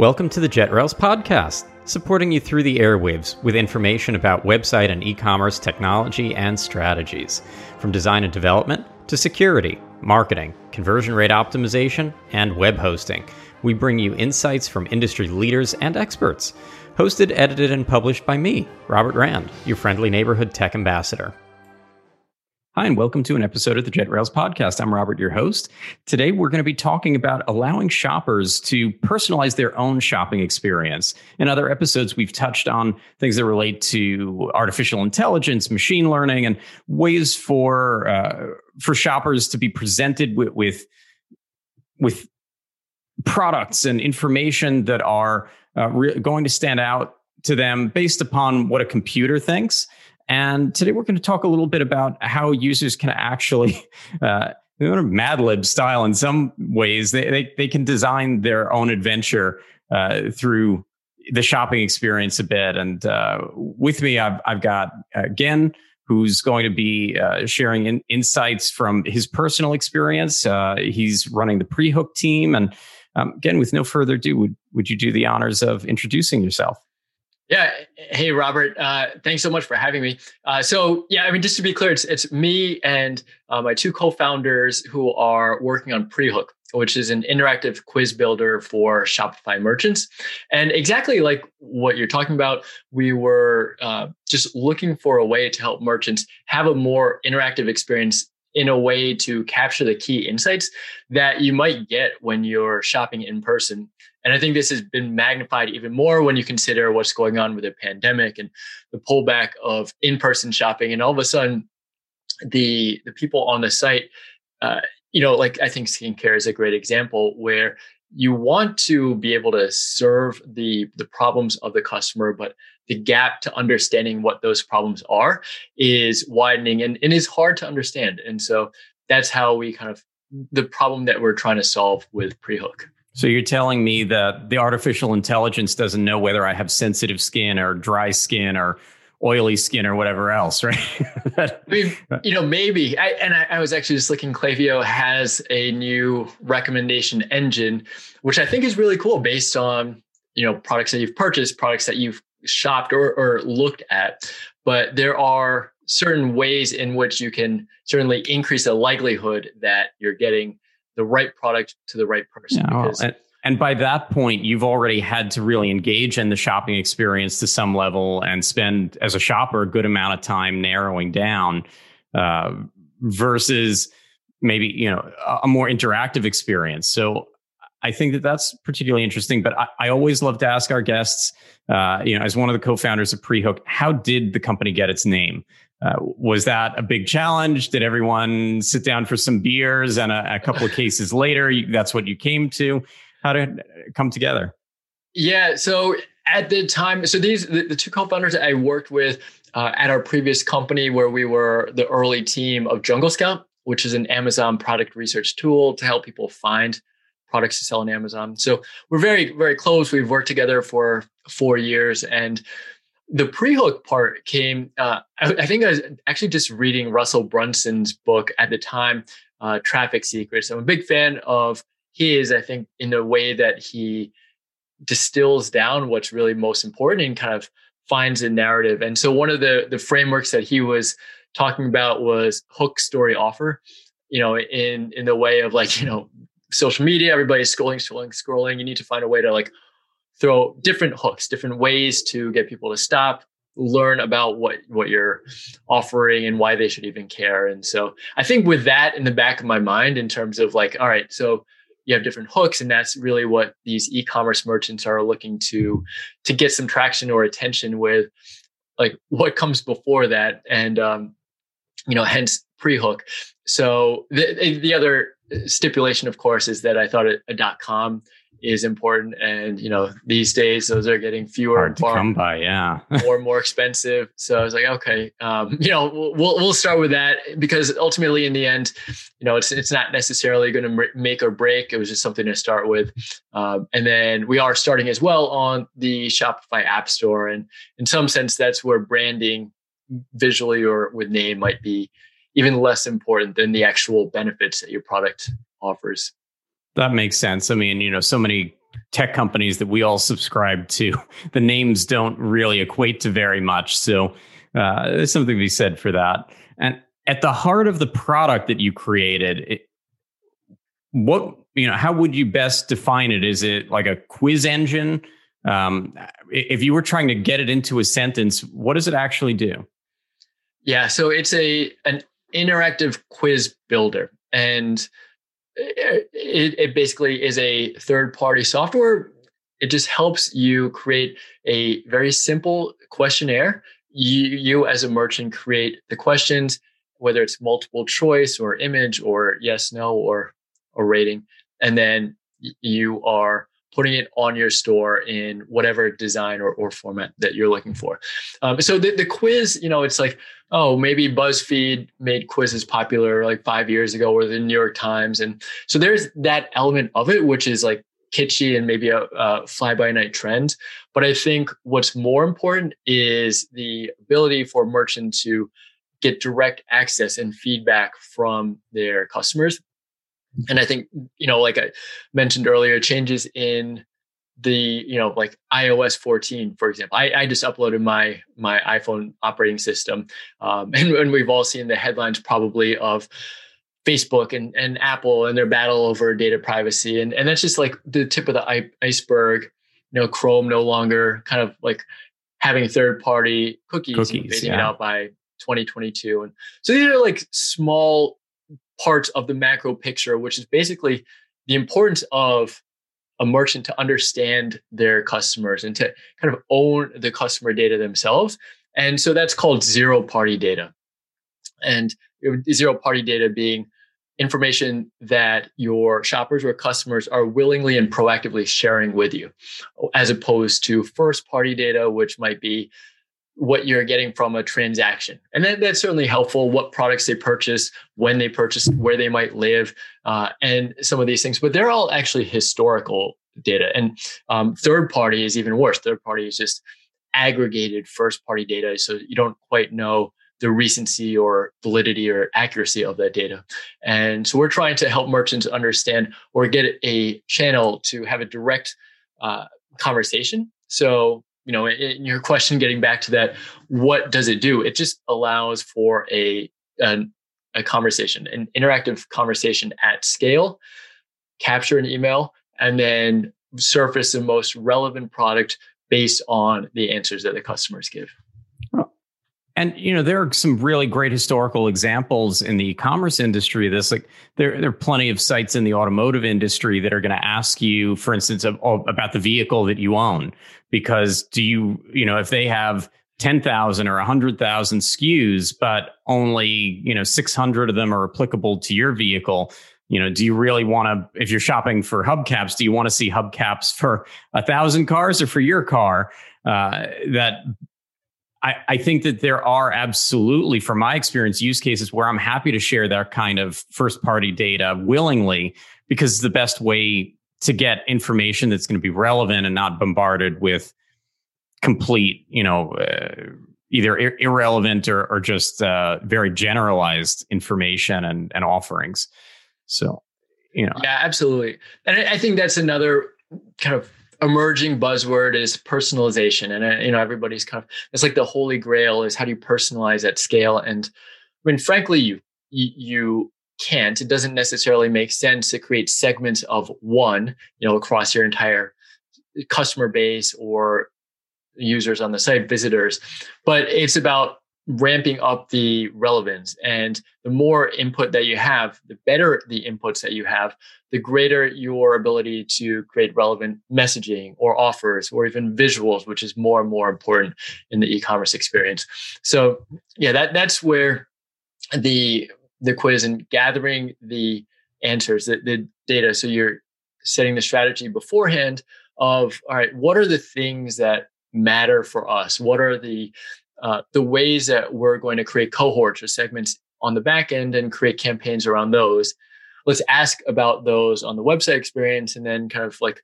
Welcome to the JetRails podcast, supporting you through the airwaves with information about website and e-commerce technology and strategies, from design and development to security, marketing, conversion rate optimization, and web hosting. We bring you insights from industry leaders and experts. Hosted, edited, and published by me, Robert Rand, your friendly neighborhood tech ambassador. Hi, and welcome to an episode of the JetRails podcast. I'm Robert, your host. Today, we're going to be talking about allowing shoppers to personalize their own shopping experience. In other episodes, we've touched on things that relate to artificial intelligence, machine learning, and ways for shoppers to be presented with products and information that are going to stand out to them based upon what a computer thinks. And today we're going to talk a little bit about how users can actually, Mad Lib style in some ways, they can design their own adventure through the shopping experience a bit. And with me, I've got Gen, who's going to be sharing insights from his personal experience. He's running the Prehook team. And Gen, with no further ado, would you do the honors of introducing yourself? Yeah. Hey, Robert. Thanks so much for having me. Just to be clear, it's me and my two co-founders who are working on Prehook, which is an interactive quiz builder for Shopify merchants. And exactly like what you're talking about, we were just looking for a way to help merchants have a more interactive experience in a way to capture the key insights that you might get when you're shopping in person. And I think this has been magnified even more when you consider what's going on with the pandemic and the pullback of in-person shopping. And all of a sudden, the people on the site, I think skincare is a great example where you want to be able to serve the problems of the customer, but the gap to understanding what those problems are is widening and is hard to understand. And so that's how we kind of the problem that we're trying to solve with Prehook. So you're telling me that the artificial intelligence doesn't know whether I have sensitive skin or dry skin or oily skin or whatever else, right? I mean, maybe. I was actually just looking, Klaviyo has a new recommendation engine, which I think is really cool based on, products that you've purchased, products that you've shopped or looked at. But there are certain ways in which you can certainly increase the likelihood that you're getting the right product to the right person. Yeah, because and by that point, you've already had to really engage in the shopping experience to some level and spend, as a shopper, a good amount of time narrowing down versus maybe, a more interactive experience. So I think that's particularly interesting. But I always love to ask our guests, as one of the co-founders of Prehook, how did the company get its name? Was that a big challenge? Did everyone sit down for some beers and a couple of cases later, that's what you came to? How did it come together? Yeah. So at the time, the two co-founders I worked with at our previous company where we were the early team of Jungle Scout, which is an Amazon product research tool to help people find products to sell on Amazon. So we're very, very close. We've worked together for 4 years. And the Prehook part came, I think I was actually just reading Russell Brunson's book at the time, Traffic Secrets. I'm a big fan of his, I think, in the way that he distills down what's really most important and kind of finds a narrative. And so one of the frameworks that he was talking about was hook, story, offer, in the way of social media, everybody's scrolling. You need to find a way to throw different hooks, different ways to get people to stop, learn about what you're offering and why they should even care. And so I think with that in the back of my mind, in terms of all right, so you have different hooks, and that's really what these e-commerce merchants are looking to get some traction or attention with, what comes before that. And, hence Prehook. So the other stipulation, of course, is that I thought .com is important, and these days those are getting fewer hard and far to come by, yeah, or more expensive. So I was like, okay, we'll start with that, because ultimately in the end, it's not necessarily going to make or break. It was just something to start with, and then we are starting as well on the Shopify App Store, and in some sense, that's where branding, visually or with name, might be even less important than the actual benefits that your product offers. That makes sense. I mean, so many tech companies that we all subscribe to, the names don't really equate to very much. So there's something to be said for that. And at the heart of the product that you created, how would you best define it? Is it like a quiz engine? If you were trying to get it into a sentence, what does it actually do? Yeah, so it's an interactive quiz builder, and it basically is a third-party software. It just helps you create a very simple questionnaire. You as a merchant create the questions, whether it's multiple choice or image or yes, no, or rating, and then you are putting it on your store in whatever design or format that you're looking for. So the quiz, it's like, oh, maybe BuzzFeed made quizzes popular like 5 years ago, or the New York Times. And so there's that element of it, which is like kitschy and maybe a fly-by-night trend. But I think what's more important is the ability for merchants to get direct access and feedback from their customers. And I think, like I mentioned earlier, changes in the, like iOS 14, for example, I just uploaded my iPhone operating system. And we've all seen the headlines probably of Facebook and Apple and their battle over data privacy. And that's just like the tip of the iceberg. Chrome no longer kind of like having third-party cookies and phasing it out by 2022. And so these are like small parts of the macro picture, which is basically the importance of a merchant to understand their customers and to kind of own the customer data themselves. And so that's called zero-party data. And zero-party data being information that your shoppers or customers are willingly and proactively sharing with you, as opposed to first-party data, which might be what you're getting from a transaction. And that's certainly helpful, what products they purchased, when they purchased, where they might live, and some of these things. But they're all actually historical data. And third party is even worse. Third party is just aggregated first party data. So you don't quite know the recency or validity or accuracy of that data. And so we're trying to help merchants understand or get a channel to have a direct conversation. So in your question, getting back to that, what does it do? It just allows for a conversation, an interactive conversation at scale, capture an email, and then surface the most relevant product based on the answers that the customers give. And, there are some really great historical examples in the e-commerce industry. There are plenty of sites in the automotive industry that are going to ask you, for instance, about the vehicle that you own, because if they have 10,000 or 100,000 SKUs, but only, 600 of them are applicable to your vehicle. Do you really want to, if you're shopping for hubcaps, do you want to see hubcaps for 1,000 cars or for your car? I think that there are absolutely, from my experience, use cases where I'm happy to share that kind of first-party data willingly, because it's the best way to get information that's going to be relevant and not bombarded with complete, either irrelevant or just very generalized information and offerings. So, Yeah, absolutely. And I think that's another kind of emerging buzzword is personalization. And, everybody's kind of, it's like the holy grail is how do you personalize at scale? And I mean, frankly, you can't, it doesn't necessarily make sense to create segments of one, across your entire customer base or users on the site, visitors, but it's about ramping up the relevance. And the more input that you have, the better the inputs that you have, the greater your ability to create relevant messaging or offers or even visuals, which is more and more important in the e-commerce experience. So yeah, that's where the quiz and gathering the answers, the data. So you're setting the strategy beforehand of, all right, what are the things that matter for us? What are the ways that we're going to create cohorts or segments on the back end and create campaigns around those? Let's ask about those on the website experience, and then kind of like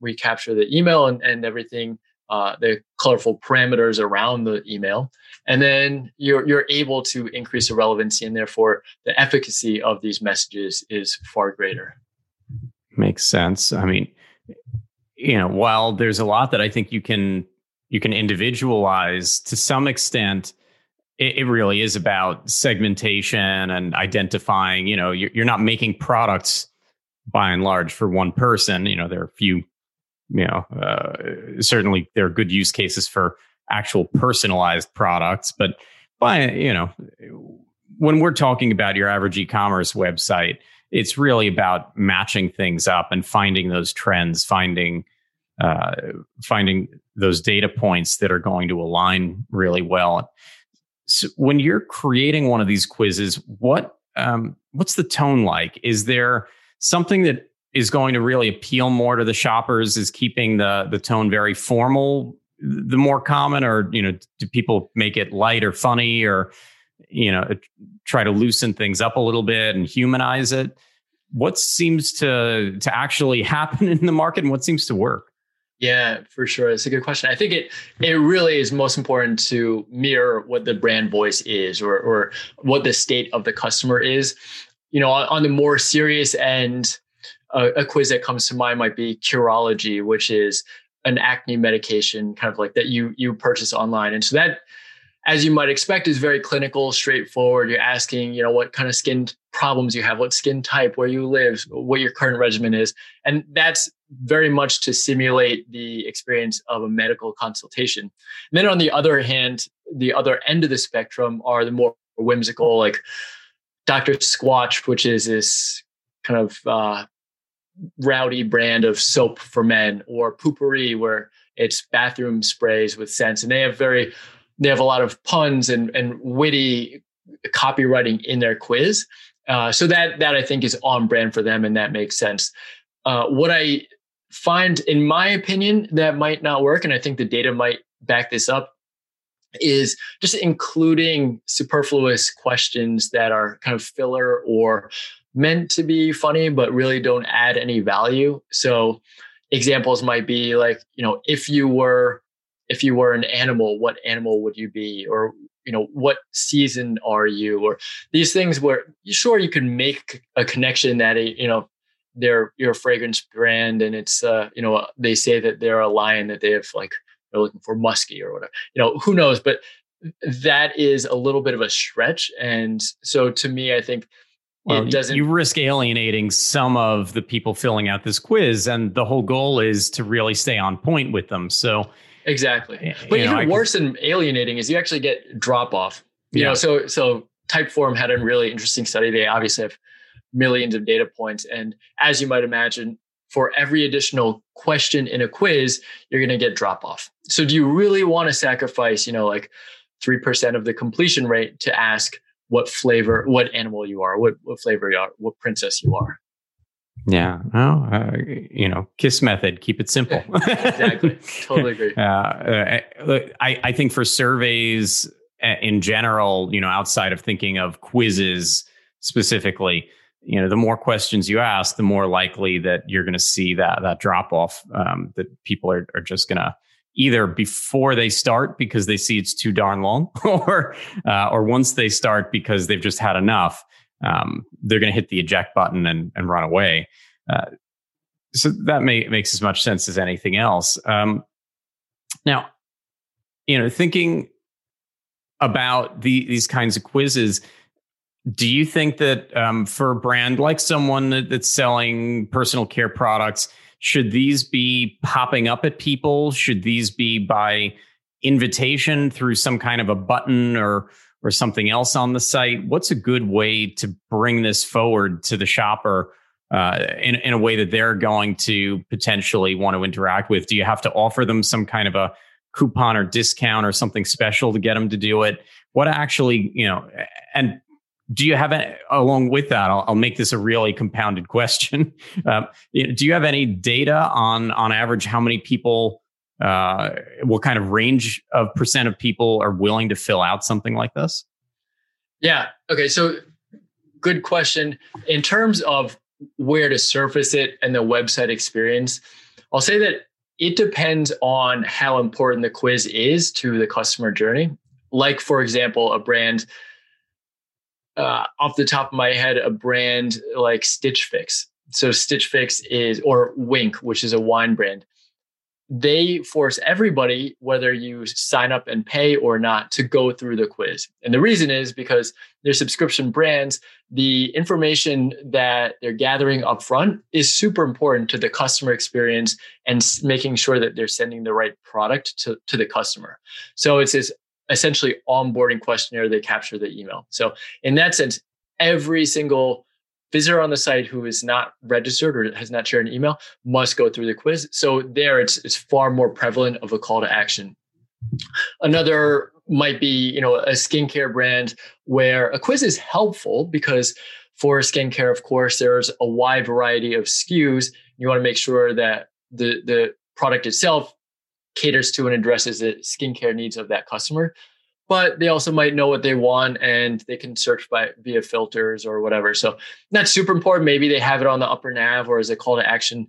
recapture the email and everything, the colorful parameters around the email. And then you're able to increase the relevancy, and therefore the efficacy of these messages is far greater. Makes sense. I mean, you know, while there's a lot that I think you can individualize to some extent, it really is about segmentation and identifying. You know, you're not making products by and large for one person. You know, there are a few, you know, certainly there are good use cases for actual personalized products, but by, you know, when we're talking about your average e-commerce website, it's really about matching things up and finding those trends, finding those data points that are going to align really well. So when you're creating one of these quizzes, what's the tone like? Is there something that is going to really appeal more to the shoppers? Is keeping the tone very formal the more common, or, you know, do people make it light or funny, or, you know, try to loosen things up a little bit and humanize it? What seems to actually happen in the market, and what seems to work? Yeah, for sure. It's a good question. I think it really is most important to mirror what the brand voice is, or what the state of the customer is. You know, on the more serious end, a quiz that comes to mind might be Curology, which is an acne medication kind of like that you purchase online. And so that, as you might expect, is very clinical, straightforward. You're asking, you know, what kind of skin problems you have, what skin type, where you live, what your current regimen is. And that's very much to simulate the experience of a medical consultation. And then on the other hand, the other end of the spectrum are the more whimsical, like Dr. Squatch, which is this kind of rowdy brand of soap for men, or Poopery, where it's bathroom sprays with scents. And they have a lot of puns and witty copywriting in their quiz. So that I think is on brand for them, and that makes sense. What I find, in my opinion, that might not work, and I think the data might back this up, is just including superfluous questions that are kind of filler or meant to be funny, but really don't add any value. So examples might be like, you know, if you were an animal, what animal would you be? Or, you know, what season are you? Or these things where, sure, you can make a connection that, you know, you're a fragrance brand, and it's, you know, they say that they're a lion, that they have, like, they're looking for musky or whatever, you know, who knows? But that is a little bit of a stretch. And so to me, I think, well, it doesn't. You risk alienating some of the people filling out this quiz, and the whole goal is to really stay on point with them. So exactly. But even worse than alienating is you actually get drop off. You know, so Typeform had a really interesting study. They obviously have millions of data points. And as you might imagine, for every additional question in a quiz, you're going to get drop off. So do you really want to sacrifice, you know, like 3% of the completion rate to ask what flavor, what animal you are, what flavor you are, what princess you are? Yeah. Oh, you know, KISS method, keep it simple. Exactly. Totally agree. I think for surveys in general, you know, outside of thinking of quizzes specifically, you know, the more questions you ask, the more likely that you're going to see that drop off, that people are just going to, either before they start because they see it's too darn long, or once they start because they've just had enough, they're going to hit the eject button and run away. So that makes as much sense as anything else. Now, you know, thinking about these kinds of quizzes, do you think that for a brand like someone that's selling personal care products, should these be popping up at people? Should these be by invitation through some kind of a button or something else on the site? What's a good way to bring this forward to the shopper in a way that they're going to potentially want to interact with? Do you have to offer them some kind of a coupon or discount or something special to get them to do it? What actually, you know, and do you have, along with that, I'll make this a really compounded question. Do you have any data on average how many people, what kind of range of percent of people are willing to fill out something like this? Yeah. Okay. So good question. In terms of where to surface it and the website experience, I'll say that it depends on how important the quiz is to the customer journey. Like, for example, a brand, off the top of my head, a brand like Stitch Fix. So Stitch Fix is, or Wink, which is a wine brand. they force everybody, whether you sign up and pay or not, to go through the quiz. And the reason is because they're subscription brands. The information that they're gathering upfront is super important to the customer experience and making sure that they're sending the right product to the customer. So it's this essentially onboarding questionnaire. They capture the email. So in that sense, every single visitor on the site who is not registered or has not shared an email must go through the quiz. So there, it's far more prevalent of a call to action. Another might be, you know, a skincare brand where a quiz is helpful because for skincare, of course, there's a wide variety of SKUs. You want to make sure that the product itself caters to and addresses the skincare needs of that customer. But they also might know what they want and they can search by via filters or whatever. So that's super important. Maybe they have it on the upper nav or as a call to action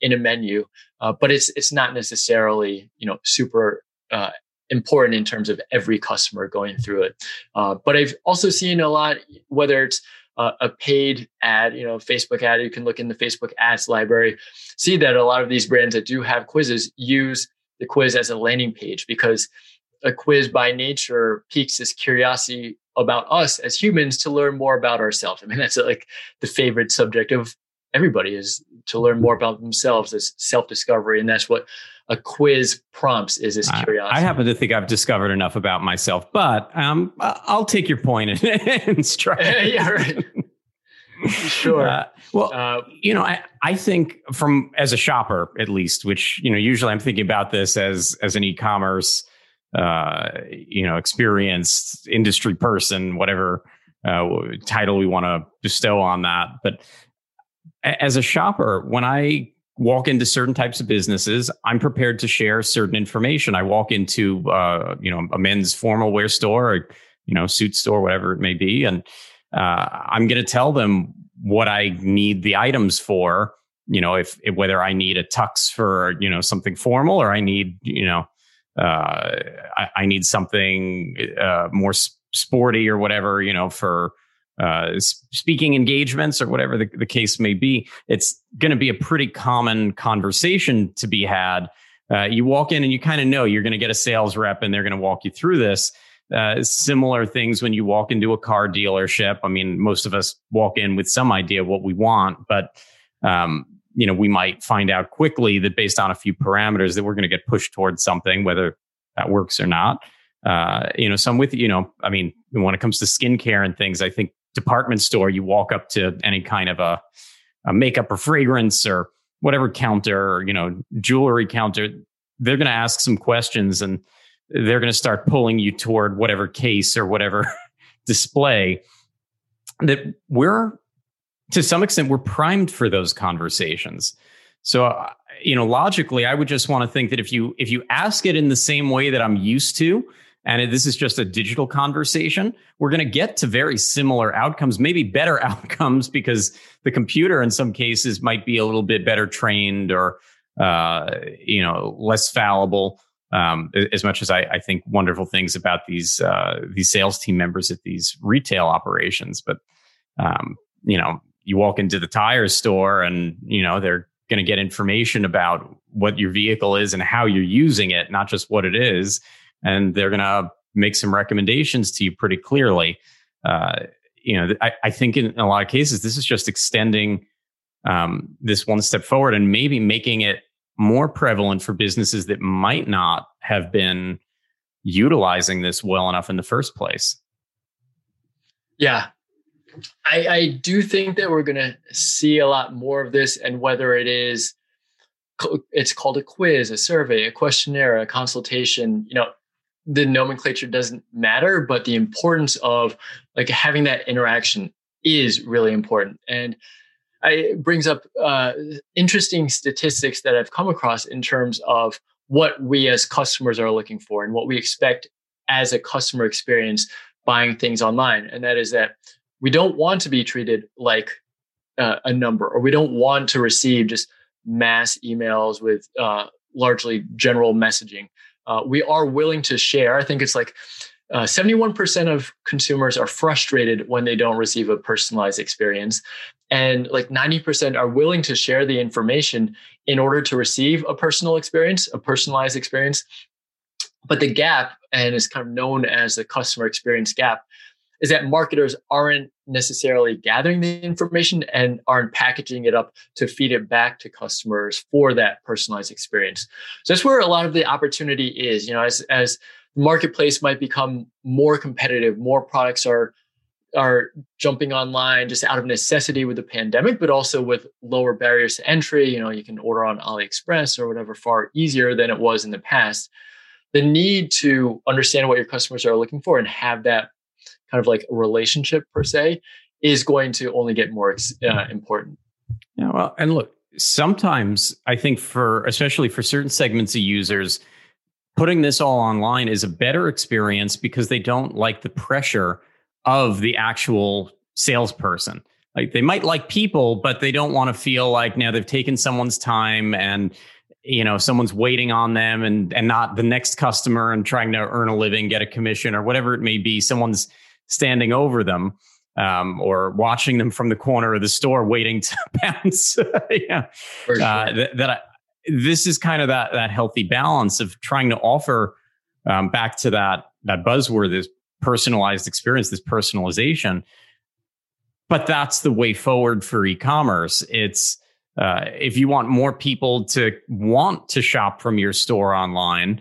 in a menu, but it's not necessarily, you know, super important in terms of every customer going through it. But I've also seen a lot, whether it's a paid ad, you know, Facebook ad, you can look in the Facebook ads library, see that a lot of these brands that do have quizzes use the quiz as a landing page because a quiz by nature piques this curiosity about us as humans to learn more about ourselves. I mean, that's like the favorite subject of everybody is to learn more about themselves as self-discovery. And that's what a quiz prompts is this curiosity. I happen to think I've discovered enough about myself, but I'll take your point and strike. Yeah, right. Sure. You know, I think from as a shopper, at least, which, you know, usually I'm thinking about this as an e-commerce you know, experienced industry person, whatever title we want to bestow on that. But as a shopper, when I walk into certain types of businesses, I'm prepared to share certain information. I walk into, you know, a men's formal wear store, or, you know, suit store, whatever it may be. And I'm going to tell them what I need the items for, you know, if whether I need a tux for, you know, something formal or I need, you know, I need something more sporty or whatever, you know, for speaking engagements or whatever the case may be. It's going to be a pretty common conversation to be had. You walk in and you kind of know you're going to get a sales rep and they're going to walk you through this. Similar things when you walk into a car dealership. I mean, most of us walk in with some idea what we want, but you know, we might find out quickly that based on a few parameters that we're going to get pushed towards something, whether that works or not. You know, some with, you know, I mean, when it comes to skincare and things, I think department store, you walk up to any kind of a makeup or fragrance or whatever counter, or, you know, jewelry counter, they're going to ask some questions and they're going to start pulling you toward whatever case or whatever display that we're, to some extent, we're primed for those conversations. So, you know, logically, I would just want to think that if you ask it in the same way that I'm used to, and this is just a digital conversation, we're going to get to very similar outcomes, maybe better outcomes, because the computer in some cases might be a little bit better trained or, you know, less fallible. As much as I think wonderful things about these sales team members at these retail operations, but you know. You walk into the tire store and, you know, they're going to get information about what your vehicle is and how you're using it, not just what it is. And they're going to make some recommendations to you pretty clearly. You know, I think in a lot of cases, this is just extending this one step forward and maybe making it more prevalent for businesses that might not have been utilizing this well enough in the first place. Yeah. I do think that we're going to see a lot more of this, and whether it is, it's called a quiz, a survey, a questionnaire, a consultation, you know, the nomenclature doesn't matter, but the importance of like having that interaction is really important. And it brings up interesting statistics that I've come across in terms of what we as customers are looking for and what we expect as a customer experience buying things online. And that is that we don't want to be treated like a number, or we don't want to receive just mass emails with largely general messaging. We are willing to share. I think it's like 71% of consumers are frustrated when they don't receive a personalized experience. And like 90% are willing to share the information in order to receive a personal experience, a personalized experience. But the gap, and it's kind of known as the customer experience gap, is that marketers aren't necessarily gathering the information and aren't packaging it up to feed it back to customers for that personalized experience. So that's where a lot of the opportunity is. You know, as the marketplace might become more competitive, more products are jumping online just out of necessity with the pandemic, but also with lower barriers to entry. You know, you can order on AliExpress or whatever far easier than it was in the past. The need to understand what your customers are looking for and have that kind of like a relationship per se is going to only get more important. Yeah, well, and look, sometimes I think especially for certain segments of users, putting this all online is a better experience because they don't like the pressure of the actual salesperson. Like they might like people, but they don't want to feel like now they've taken someone's time and, you know, someone's waiting on them and not the next customer and trying to earn a living, get a commission or whatever it may be. Someone's standing over them or watching them from the corner of the store waiting to bounce. Yeah, for sure. This is kind of that healthy balance of trying to offer back to that buzzword, this personalized experience, this personalization. But that's the way forward for e-commerce. It's if you want more people to want to shop from your store online,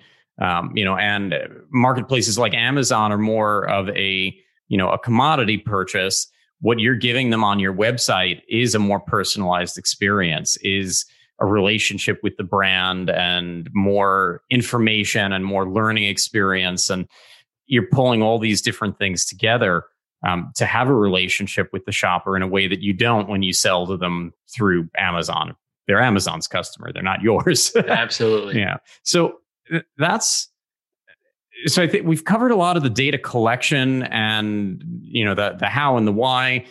you know, and marketplaces like Amazon are more of a, you know, a commodity purchase. What you're giving them on your website is a more personalized experience, is a relationship with the brand and more information and more learning experience. And you're pulling all these different things together to have a relationship with the shopper in a way that you don't when you sell to them through Amazon. They're Amazon's customer. They're not yours. Absolutely. Yeah. So I think we've covered a lot of the data collection and, you know, the how and the why.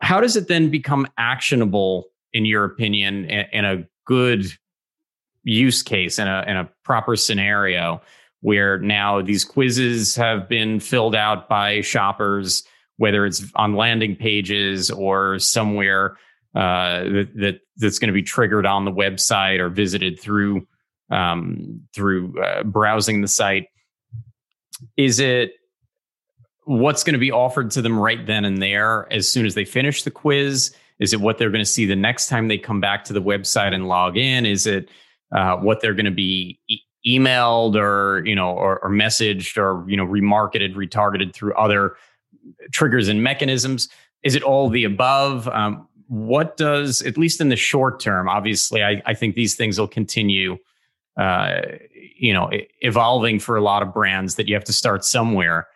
How does it then become actionable, in your opinion, in a good use case, in a proper scenario, where now these quizzes have been filled out by shoppers, whether it's on landing pages or somewhere that's going to be triggered on the website or visited through through browsing the site? Is it what's going to be offered to them right then and there as soon as they finish the quiz? Is it what they're going to see the next time they come back to the website and log in? Is it what they're going to be emailed or, you know, or messaged or, you know, remarketed, retargeted through other triggers and mechanisms? Is it all the above? What does, at least in the short term, obviously, I think these things will continue, you know, evolving for a lot of brands that you have to start somewhere.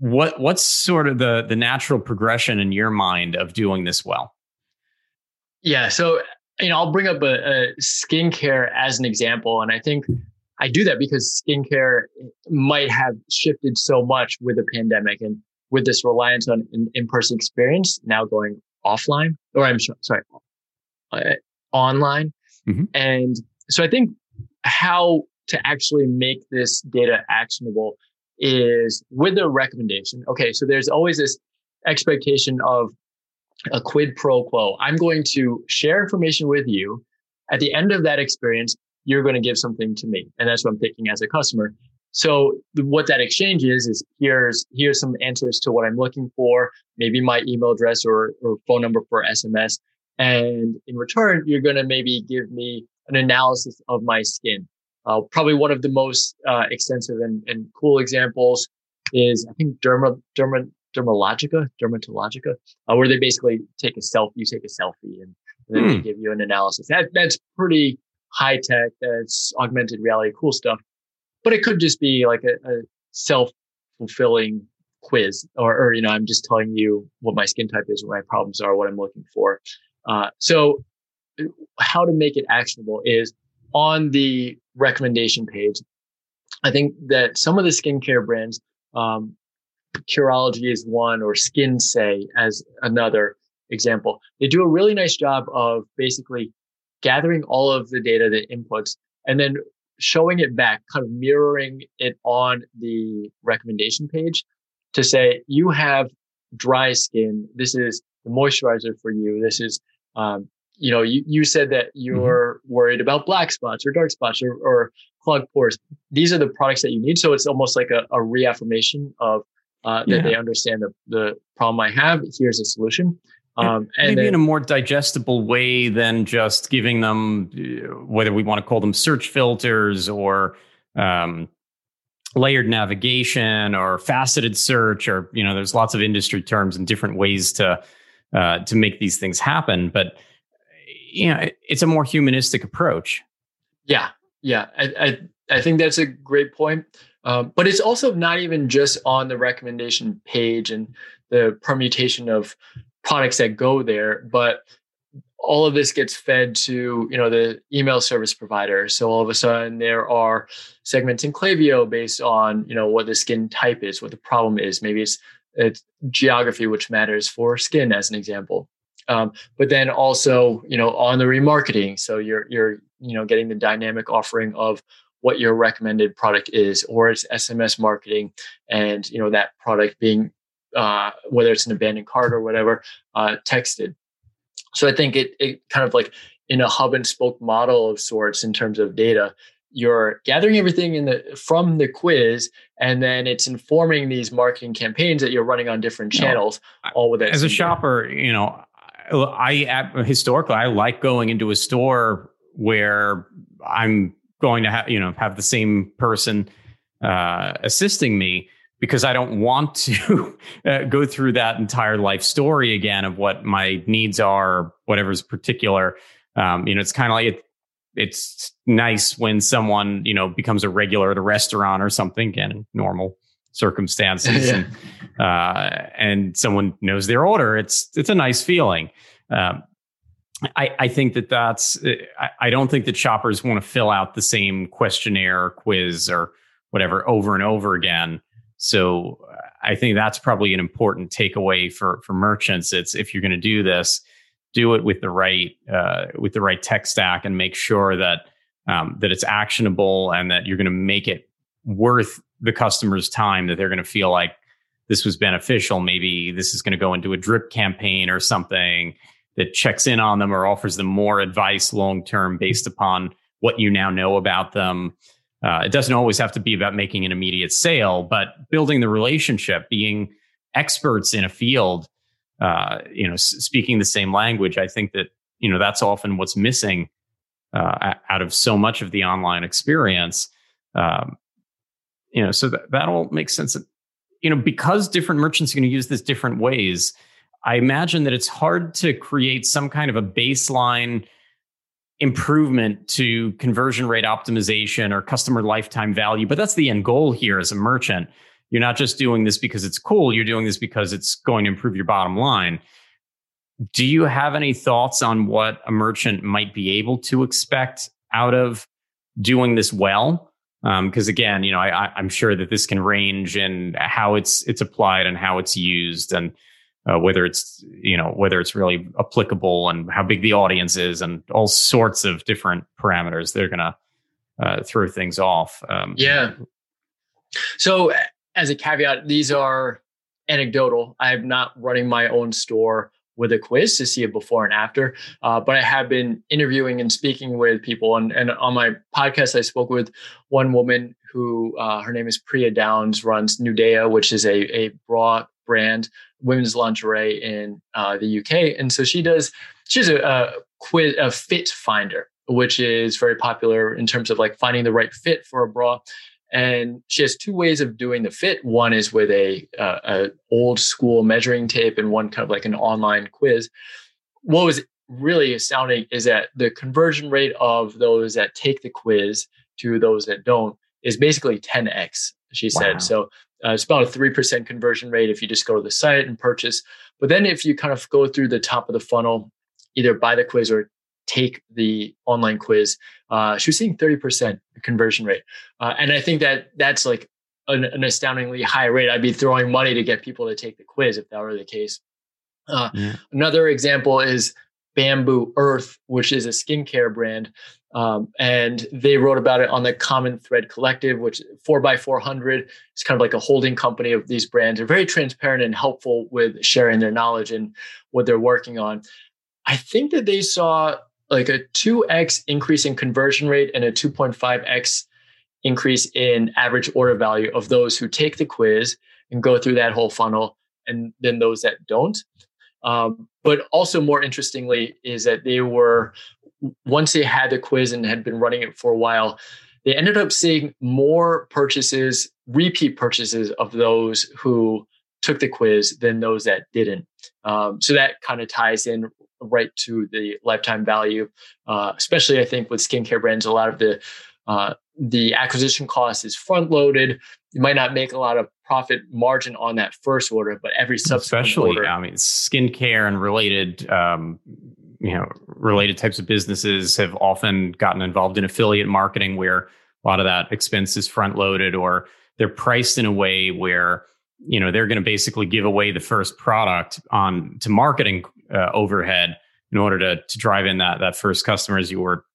What's sort of the natural progression in your mind of doing this well? Yeah. So, you know, I'll bring up a skincare as an example. And I think I do that because skincare might have shifted so much with the pandemic and with this reliance on an in-person experience now going offline, or online. Mm-hmm. And so I think how to actually make this data actionable is with the recommendation. Okay, so there's always this expectation of a quid pro quo. I'm going to share information with you. At the end of that experience, you're going to give something to me. And that's what I'm thinking as a customer. So what that exchange is here's some answers to what I'm looking for, maybe my email address or phone number for SMS. And in return, you're going to maybe give me an analysis of my skin. Probably one of the most extensive and cool examples is, I think, Dermalogica, where they basically take a selfie and then they give you an analysis. That's pretty high tech. That's augmented reality, cool stuff. But it could just be like a self-fulfilling quiz or, you know, I'm just telling you what my skin type is, what my problems are, what I'm looking for. So how to make it actionable is on the recommendation page. I think that some of the skincare brands, Curology is one, or SkinSay as another example. They do a really nice job of basically gathering all of the data, the inputs, and then showing it back, kind of mirroring it on the recommendation page to say, you have dry skin. This is the moisturizer for you. This is, you know, you said that you're worried about black spots or dark spots or clogged pores. These are the products that you need. So it's almost like a reaffirmation of that they understand the problem I have. Here's a solution. And maybe then, in a more digestible way than just giving them, whether we want to call them search filters or layered navigation or faceted search, or, you know, there's lots of industry terms and different ways to make these things happen. But, you know, it's a more humanistic approach. Yeah. Yeah. I think that's a great point. But it's also not even just on the recommendation page and the permutation of products that go there, but all of this gets fed to, you know, the email service provider. So all of a sudden there are segments in Klaviyo based on, you know, what the skin type is, what the problem is. Maybe it's geography, which matters for skin as an example. But then also, you know, on the remarketing. So you're, you know, getting the dynamic offering of what your recommended product is, or it's SMS marketing and, you know, that product being, whether it's an abandoned cart or whatever, texted. So I think it kind of like in a hub and spoke model of sorts in terms of data, you're gathering everything from the quiz, and then it's informing these marketing campaigns that you're running on different channels. All with that. As a shopper, you know, I like going into a store where I'm going to have the same person assisting me, because I don't want to go through that entire life story again of what my needs are, or whatever's particular. You know, it's kind of like it's nice when someone, you know, becomes a regular at a restaurant or something, again, in normal circumstances, and someone knows their order. It's a nice feeling. I think that's. I don't think that shoppers want to fill out the same questionnaire or quiz or whatever over and over again. So I think that's probably an important takeaway for merchants. It's, if you're going to do this, do it with the right tech stack, and make sure that that it's actionable and that you're going to make it worth the customer's time, that they're going to feel like this was beneficial. Maybe this is going to go into a drip campaign or something that checks in on them or offers them more advice long term based upon what you now know about them. It doesn't always have to be about making an immediate sale, but building the relationship, being experts in a field, speaking the same language. I think that, you know, that's often what's missing out of so much of the online experience. So that all makes sense. You know, because different merchants are going to use this different ways, I imagine that it's hard to create some kind of a baseline improvement to conversion rate optimization or customer lifetime value. But that's the end goal here as a merchant. You're not just doing this because it's cool. You're doing this because it's going to improve your bottom line. Do you have any thoughts on what a merchant might be able to expect out of doing this well? Because again, you know, I'm sure that this can range in how it's applied and how it's used, and whether it's really applicable and how big the audience is and all sorts of different parameters. They're going to throw things off. So as a caveat, these are anecdotal. I'm not running my own store with a quiz to see a before and after, but I have been interviewing and speaking with people. And on my podcast, I spoke with one woman who her name is Priya Downs, runs Nudea, which is a broad brand, women's lingerie in the UK. And so she's a quiz, a fit finder, which is very popular in terms of like finding the right fit for a bra. And she has two ways of doing the fit. One is with a old school measuring tape, and one kind of like an online quiz. What was really astounding is that the conversion rate of those that take the quiz to those that don't is basically 10x, she said. Wow. So it's about a 3% conversion rate if you just go to the site and purchase. But then if you kind of go through the top of the funnel, either buy the quiz or take the online quiz, she was seeing 30% conversion rate. And I think that that's like an astoundingly high rate. I'd be throwing money to get people to take the quiz if that were the case. Another example is Bamboo Earth, which is a skincare brand. And they wrote about it on the Common Thread Collective, which 4x400 is kind of like a holding company of these brands. They're very transparent and helpful with sharing their knowledge and what they're working on. I think that they saw like a 2x increase in conversion rate and a 2.5x increase in average order value of those who take the quiz and go through that whole funnel, and then those that don't. But also more interestingly is that they were, once they had the quiz and had been running it for a while, they ended up seeing more purchases, repeat purchases of those who took the quiz than those that didn't. So that kind of ties in right to the lifetime value, especially I think with skincare brands, a lot of the acquisition cost is front loaded. You might not make a lot of profit margin on that first order, but every subsequent order. I mean, skincare and related, related types of businesses have often gotten involved in affiliate marketing where a lot of that expense is front loaded, or they're priced in a way where, you know, they're going to basically give away the first product on to marketing overhead in order to drive in that first customer, as you were,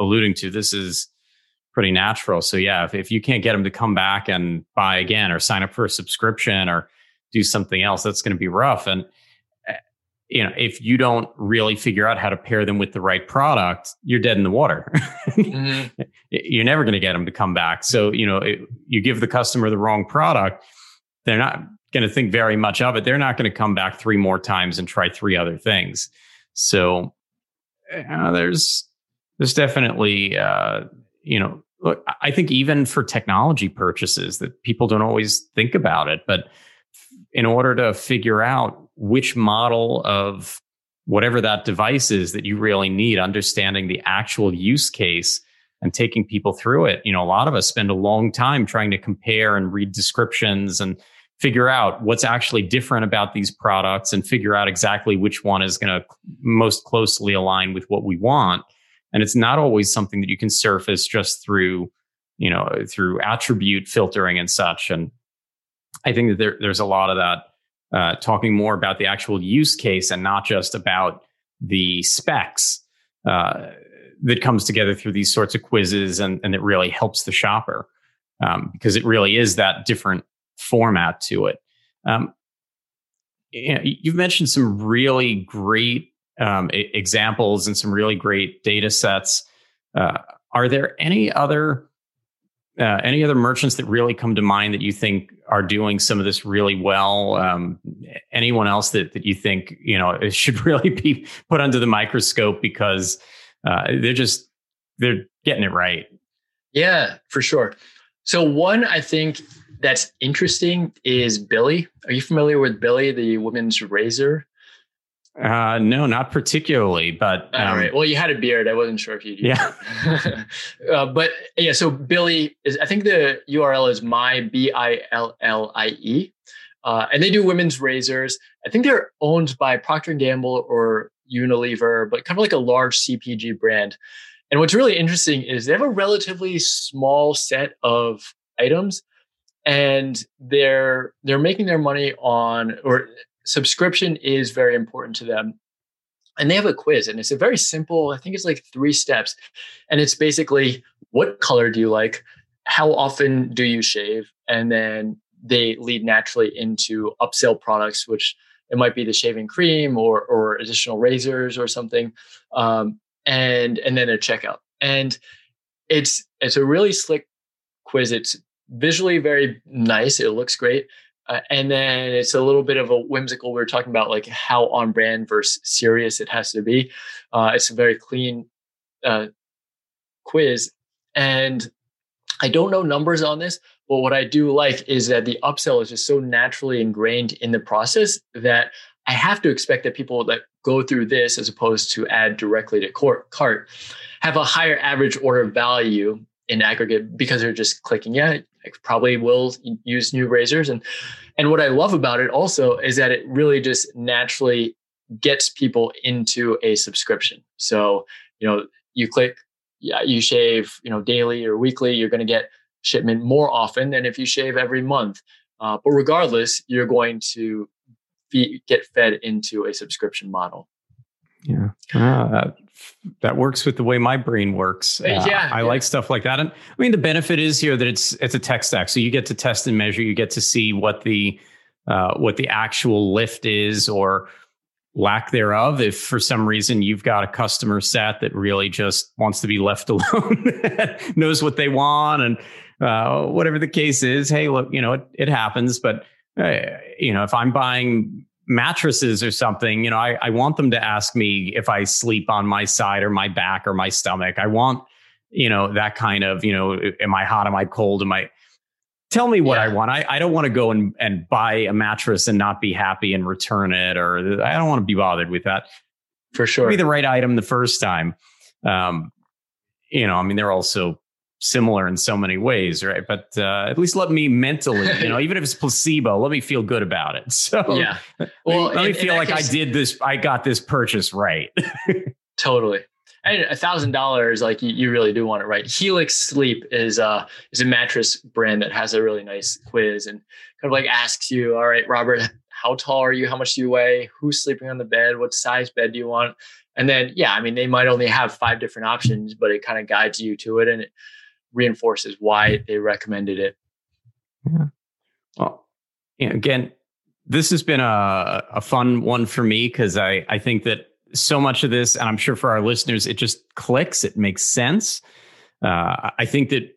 alluding to. This is pretty natural. So yeah, if you can't get them to come back and buy again, or sign up for a subscription, or do something else, that's going to be rough. And if you don't really figure out how to pair them with the right product, you're dead in the water. Mm-hmm. You're never going to get them to come back. So, you give the customer the wrong product, they're not going to think very much of it. They're not going to come back three more times and try three other things. So there's definitely, look, I think even for technology purchases that people don't always think about it, but in order to figure out which model of whatever that device is that you really need, understanding the actual use case and taking people through it. A lot of us spend a long time trying to compare and read descriptions and figure out what's actually different about these products and figure out exactly which one is going to most closely align with what we want. And it's not always something that you can surface just through attribute filtering and such. And I think that there's a lot of that, talking more about the actual use case and not just about the specs that comes together through these sorts of quizzes, and it really helps the shopper because it really is that different format to it. You've mentioned some really great examples and some really great data sets. Are there any other merchants that really come to mind that you think are doing some of this really well? Anyone else that you think, it should really be put under the microscope because they're getting it right? Yeah, for sure. So one I think that's interesting is Billie. Are you familiar with Billie, the women's razor? No, not particularly, but... All right. Well, you had a beard. I wasn't sure if you did. Yeah. But yeah, so Billie is, I think the URL is mybillie. And they do women's razors. I think they're owned by Procter and Gamble or Unilever, but kind of like a large CPG brand. And what's really interesting is they have a relatively small set of items, and they're making their money on... or subscription is very important to them. And they have a quiz, and it's a very simple, I think it's like 3 steps. And it's basically, what color do you like? How often do you shave? And then they lead naturally into upsell products, which it might be the shaving cream or additional razors or something. And then a checkout. And it's a really slick quiz. It's visually very nice. It looks great. And then it's a little bit of a whimsical. We were talking about like how on brand versus serious it has to be. It's a very clean quiz. And I don't know numbers on this, but what I do like is that the upsell is just so naturally ingrained in the process that I have to expect that people that go through this, as opposed to add directly to cart, have a higher average order value in aggregate because they're just clicking. Yeah, I probably will use new razors. And what I love about it also is that it really just naturally gets people into a subscription. So, you click, you shave, daily or weekly, you're going to get shipment more often than if you shave every month. But regardless, you're going to get fed into a subscription model. Yeah. That works with the way my brain works. I like stuff like that. And I mean, the benefit is here that it's a tech stack. So you get to test and measure. You get to see what the actual lift is or lack thereof. If for some reason you've got a customer set that really just wants to be left alone, knows what they want, and whatever the case is, hey, look, you know, it happens. But, you know, if I'm buying mattresses or something, you know, I want them to ask me if I sleep on my side or my back or my stomach. I want, you know, that kind of, you know, am I hot? Am I cold? Tell me what I want. I don't want to go and buy a mattress and not be happy and return it, or I don't want to be bothered with that. For sure. It'll be the right item the first time. You know, I mean, they're also similar in so many ways, right? But at least let me mentally, you know, even if it's placebo, let me feel good about it. So yeah, well, let me feel like case, I did this. I got this purchase right. Totally. And $1,000, like you really do want it right. Helix Sleep is a mattress brand that has a really nice quiz and kind of like asks you, all right, Robert, how tall are you? How much do you weigh? Who's sleeping on the bed? What size bed do you want? And then, yeah, I mean, they might only have 5 different options, but it kind of guides you to it. And it reinforces why they recommended it. Yeah. Well, you know, again, this has been a fun one for me because I think that so much of this, and I'm sure for our listeners, it just clicks. It makes sense. I think that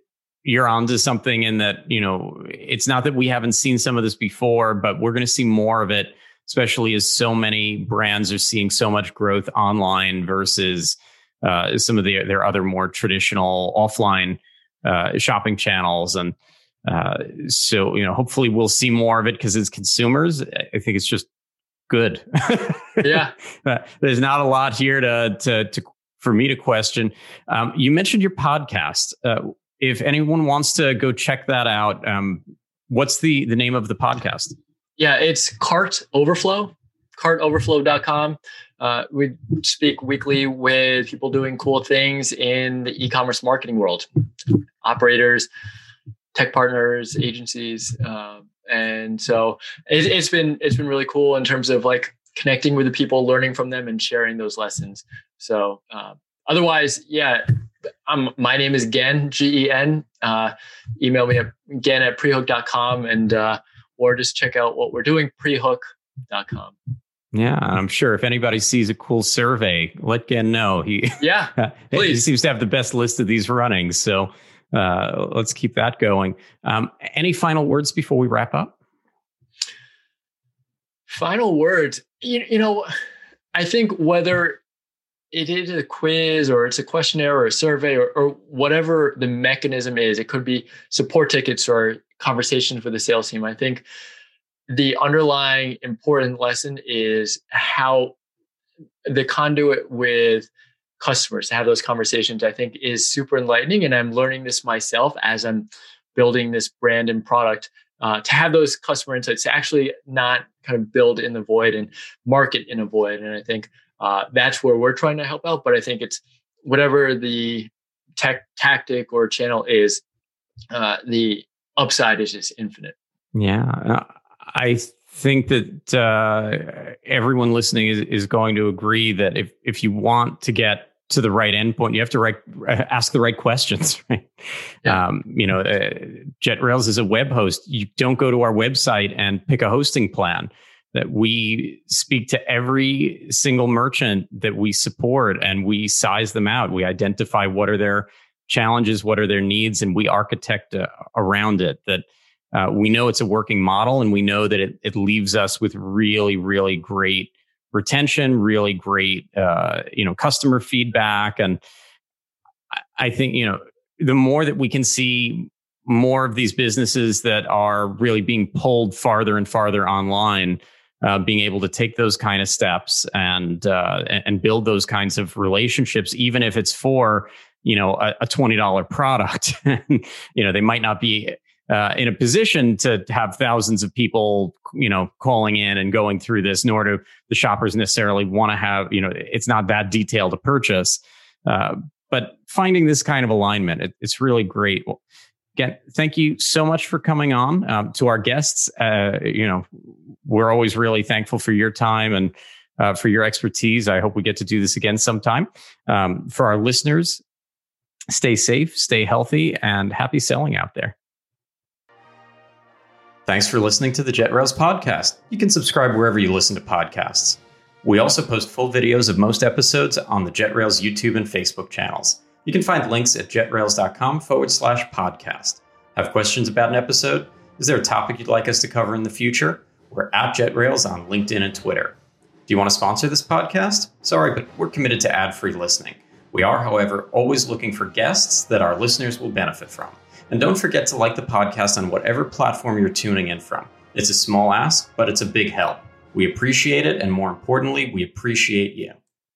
you're onto something in that, you know, it's not that we haven't seen some of this before, but we're going to see more of it, especially as so many brands are seeing so much growth online versus some of their other more traditional offline shopping channels. And so, you know, hopefully we'll see more of it because as consumers, I think it's just good. Yeah. There's not a lot here to for me to question. You mentioned your podcast. If anyone wants to go check that out, what's the name of the podcast? Yeah, it's Cart Overflow, cartoverflow.com. We speak weekly with people doing cool things in the e-commerce marketing world, operators, tech partners, agencies, and so it's been really cool in terms of like connecting with the people, learning from them, and sharing those lessons. So otherwise, yeah, my name is Gen, Gen. Email me at gen@prehook.com and or just check out what we're doing, prehook.com. Yeah, I'm sure if anybody sees a cool survey, let Gen know. He seems to have the best list of these runnings. So let's keep that going. Any final words before we wrap up? Final words. You know, I think whether it is a quiz or it's a questionnaire or a survey or whatever the mechanism is, it could be support tickets or conversations with the sales team. I think the underlying important lesson is how the conduit with customers to have those conversations, I think, is super enlightening. And I'm learning this myself as I'm building this brand and product to have those customer insights to actually not kind of build in the void and market in a void. And I think that's where we're trying to help out. But I think it's whatever the tactic or channel is, the upside is just infinite. Yeah, I think that everyone listening is going to agree that if you want to get to the right endpoint, you have to ask the right questions, right? Yeah. You know, JetRails is a web host. You don't go to our website and pick a hosting plan. That we speak to every single merchant that we support and we size them out. We identify what are their challenges, what are their needs, and we architect around it. That we know it's a working model, and we know that it leaves us with really, really great retention, really great you know, customer feedback. And I think, you know, the more that we can see more of these businesses that are really being pulled farther and farther online, being able to take those kind of steps and build those kinds of relationships, even if it's for, you know, a $20 product, you know, they might not be in a position to have thousands of people, you know, calling in and going through this, nor do the shoppers necessarily want to have, you know, it's not that detailed a purchase. But finding this kind of alignment, it's really great. Well, again, thank you so much for coming on. To our guests, you know, we're always really thankful for your time and for your expertise. I hope we get to do this again sometime. For our listeners, stay safe, stay healthy, and happy selling out there. Thanks for listening to the JetRails podcast. You can subscribe wherever you listen to podcasts. We also post full videos of most episodes on the JetRails YouTube and Facebook channels. You can find links at jetrails.com/podcast. Have questions about an episode? Is there a topic you'd like us to cover in the future? We're at JetRails on LinkedIn and Twitter. Do you want to sponsor this podcast? Sorry, but we're committed to ad-free listening. We are, however, always looking for guests that our listeners will benefit from. And don't forget to like the podcast on whatever platform you're tuning in from. It's a small ask, but it's a big help. We appreciate it, and more importantly, we appreciate you.